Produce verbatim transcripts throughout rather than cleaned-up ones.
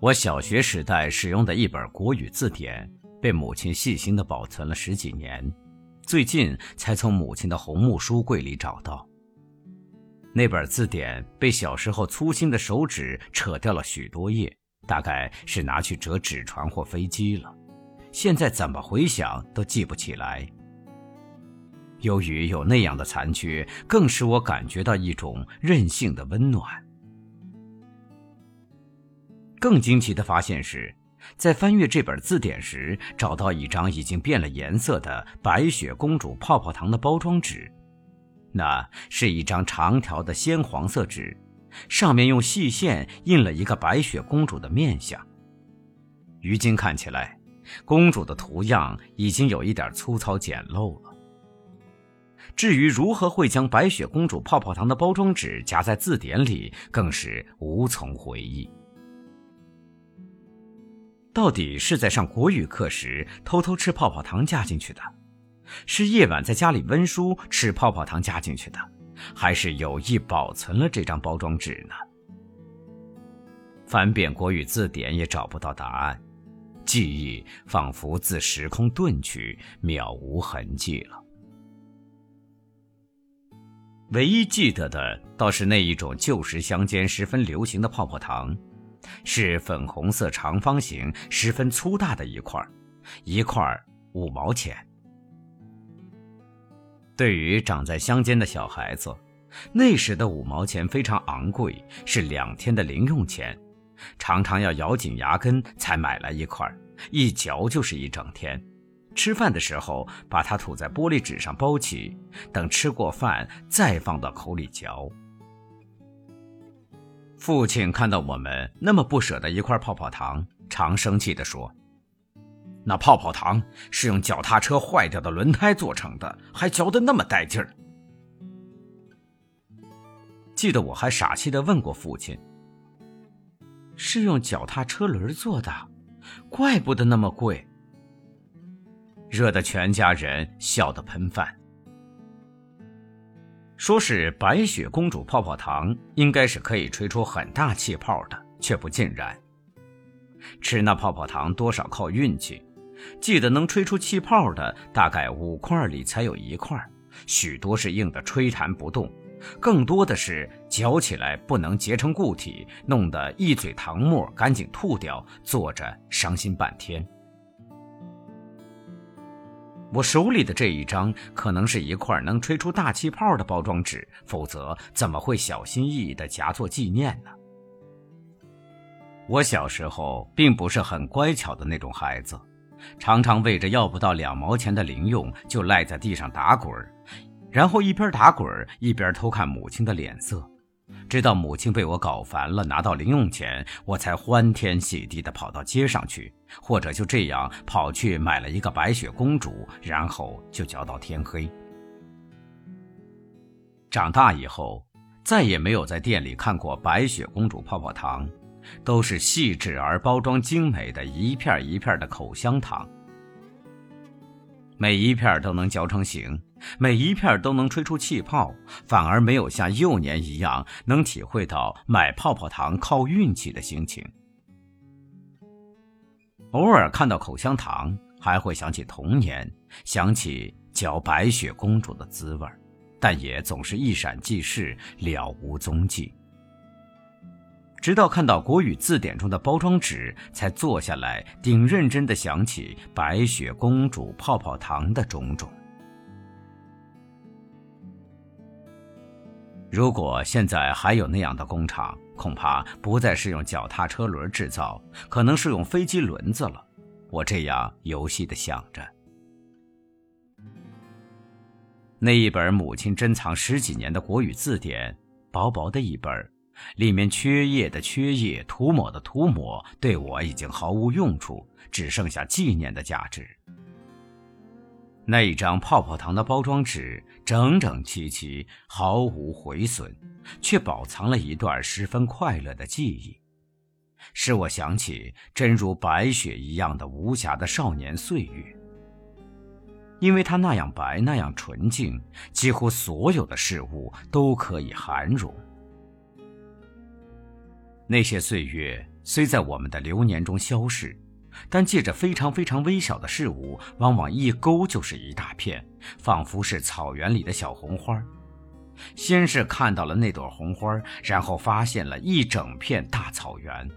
我小学时代使用的一本国语字典被母亲细心地保存了十几年，最近才从母亲的红木书柜里找到。那本字典被小时候粗心的手指扯掉了许多页，大概是拿去折纸船或飞机了，现在怎么回想都记不起来。由于有那样的残缺，更使我感觉到一种任性的温暖。更惊奇的发现是，在翻阅这本字典时，找到一张已经变了颜色的白雪公主泡泡糖的包装纸。那是一张长条的鲜黄色纸，上面用细线印了一个白雪公主的面相。于今看起来，公主的图样已经有一点粗糙简陋了。至于如何会将白雪公主泡泡糖的包装纸夹在字典里，更是无从回忆。到底是在上国语课时偷偷吃泡泡糖加进去的，是夜晚在家里温书吃泡泡糖加进去的，还是有意保存了这张包装纸呢？翻遍国语字典也找不到答案，记忆仿佛自时空遁去，渺无痕迹了。唯一记得的倒是那一种旧时乡间十分流行的泡泡糖，是粉红色长方形，十分粗大的一块，一块五毛钱。对于长在乡间的小孩子，那时的五毛钱非常昂贵，是两天的零用钱，常常要咬紧牙根才买来一块，一嚼就是一整天。吃饭的时候把它吐在玻璃纸上包起，等吃过饭再放到口里嚼。父亲看到我们那么不舍得一块泡泡糖，常生气地说，那泡泡糖是用脚踏车坏掉的轮胎做成的，还嚼得那么带劲儿。记得我还傻气地问过父亲，是用脚踏车轮做的，怪不得那么贵。惹得全家人笑得喷饭。说是白雪公主泡泡糖，应该是可以吹出很大气泡的，却不尽然。吃那泡泡糖多少靠运气，记得能吹出气泡的大概五块里才有一块，许多是硬的吹弹不动，更多的是嚼起来不能结成固体，弄得一嘴糖沫赶紧吐掉，坐着伤心半天。我手里的这一张可能是一块能吹出大气泡的包装纸，否则怎么会小心翼翼地夹作纪念呢？我小时候并不是很乖巧的那种孩子，常常为着要不到两毛钱的零用就赖在地上打滚，然后一边打滚一边偷看母亲的脸色，直到母亲被我搞烦了，拿到零用钱，我才欢天喜地地跑到街上去，或者就这样跑去买了一个白雪公主，然后就嚼到天黑。长大以后，再也没有在店里看过白雪公主泡泡糖，都是细致而包装精美的一片一片的口香糖，每一片都能嚼成形，每一片都能吹出气泡，反而没有像幼年一样能体会到买泡泡糖靠运气的心情。偶尔看到口香糖，还会想起童年，想起嚼白雪公主的滋味，但也总是一闪即逝，了无踪迹。直到看到国语字典中的包装纸，才坐下来顶认真地想起白雪公主泡泡糖的种种。如果现在还有那样的工厂，恐怕不再是用脚踏车轮制造，可能是用飞机轮子了。我这样游戏地想着。那一本母亲珍藏十几年的国语字典，薄薄的一本，里面缺页的缺页，涂抹的涂抹，对我已经毫无用处，只剩下纪念的价值。那一张泡泡糖的包装纸整整齐齐，毫无毁损，却保藏了一段十分快乐的记忆，使我想起真如白雪一样的无暇的少年岁月。因为它那样白，那样纯净，几乎所有的事物都可以涵容。那些岁月虽在我们的流年中消逝，但借着非常非常微小的事物，往往一勾就是一大片，仿佛是草原里的小红花。先是看到了那朵红花，然后发现了一整片大草原。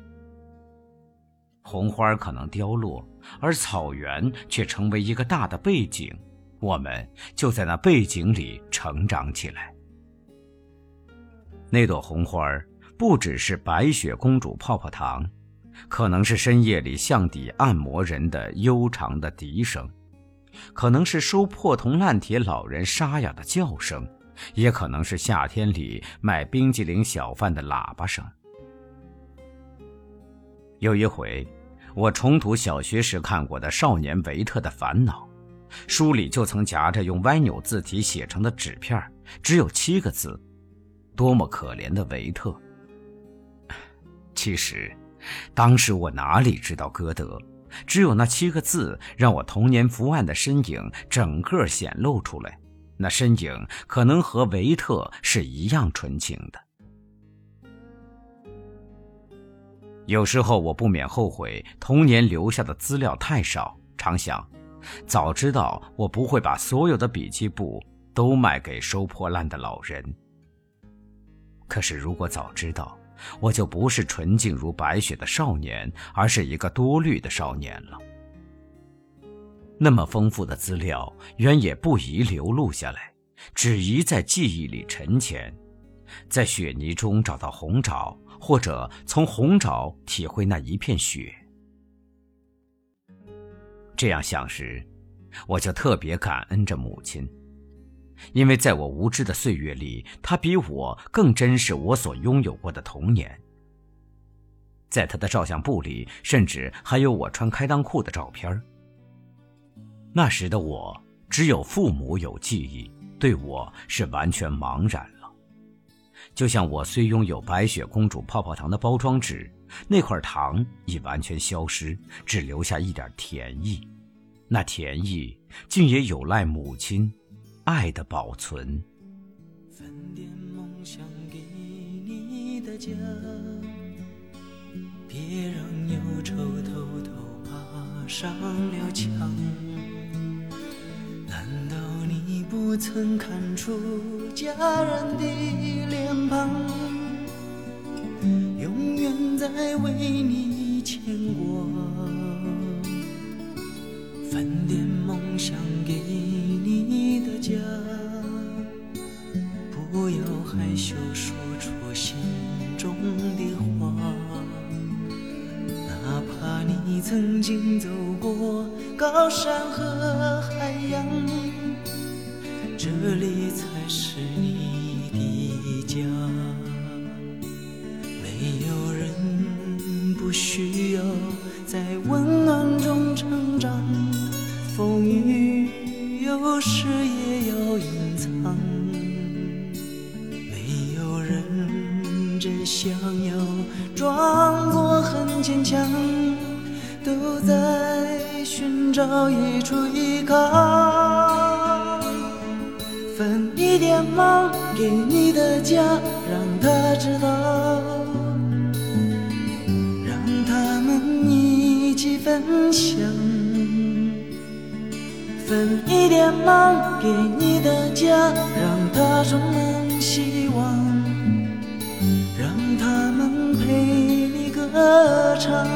红花可能凋落，而草原却成为一个大的背景，我们就在那背景里成长起来。那朵红花不只是白雪公主泡泡糖，可能是深夜里巷底按摩人的悠长的笛声，可能是收破铜烂铁老人沙哑的叫声，也可能是夏天里卖冰激凌小贩的喇叭声。有一回，我重读小学时看过的《少年维特的烦恼》，书里就曾夹着用歪扭字体写成的纸片，只有七个字，多么可怜的维特。其实当时我哪里知道歌德，只有那七个字让我童年伏案的身影整个显露出来，那身影可能和维特是一样纯情的。有时候我不免后悔童年留下的资料太少，常想早知道我不会把所有的笔记簿都卖给收破烂的老人。可是如果早知道，我就不是纯净如白雪的少年，而是一个多虑的少年了。那么丰富的资料原也不宜流露下来，只宜在记忆里沉潜，在雪泥中找到红沼，或者从红沼体会那一片雪。这样想时，我就特别感恩着母亲，因为在我无知的岁月里，她比我更珍视我所拥有过的童年。在她的照相簿里，甚至还有我穿开裆裤的照片。那时的我，只有父母有记忆，对我是完全茫然了。就像我虽拥有白雪公主泡泡糖的包装纸，那块糖已完全消失，只留下一点甜意。那甜意竟也有赖母亲爱的保存。分点梦想给你的家，别让忧愁偷偷爬上了墙。难道你不曾看出家人的脸庞，永远在为你牵挂。分点梦想给你的家，不要害羞说出心中的话。哪怕你曾经走过高山和海洋，这里才是你的家。没有人不需要在温暖中成长，风雨有时也要隐藏，没有人真想要装作很坚强，都在寻找一处依靠。分一点梦给你的家，让他知道，让他们一起分享。分一点梦给你的家，让它充满希望，让他们陪你歌唱。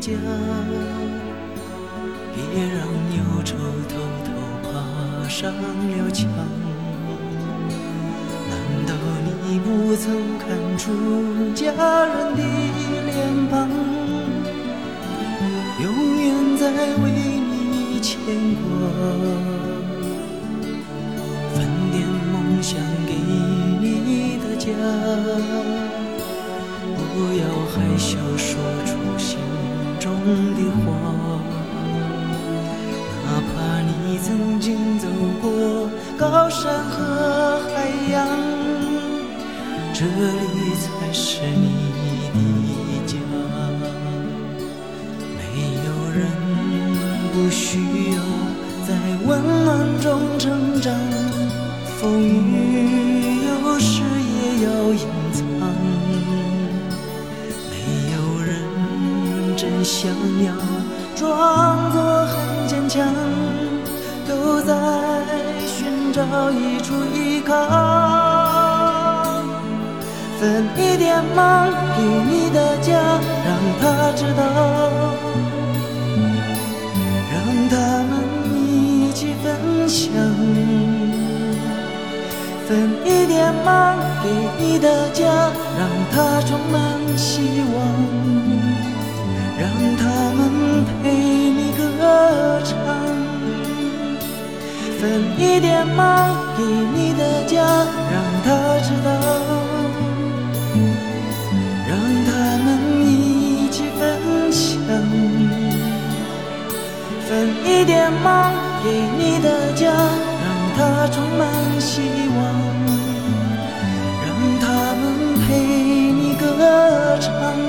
家，别让忧愁偷偷爬上了墙。难道你不曾看出家人的脸庞，永远在为你牵挂。分点梦想给你的家，不要还想说出心中的话，哪怕你曾经走过高山和海洋，这里才是你的家。没有人不需要在温暖中成长，风雨有时也要隐藏。真想要装作很坚强，都在寻找一处依靠。分一点忙给你的家，让他知道，让他们一起分享。分一点忙给你的家，让他充满希望，让他们陪你歌唱。分一点忙给你的家，让他知道，让他们一起分享。分一点忙给你的家，让他充满希望，让他们陪你歌唱。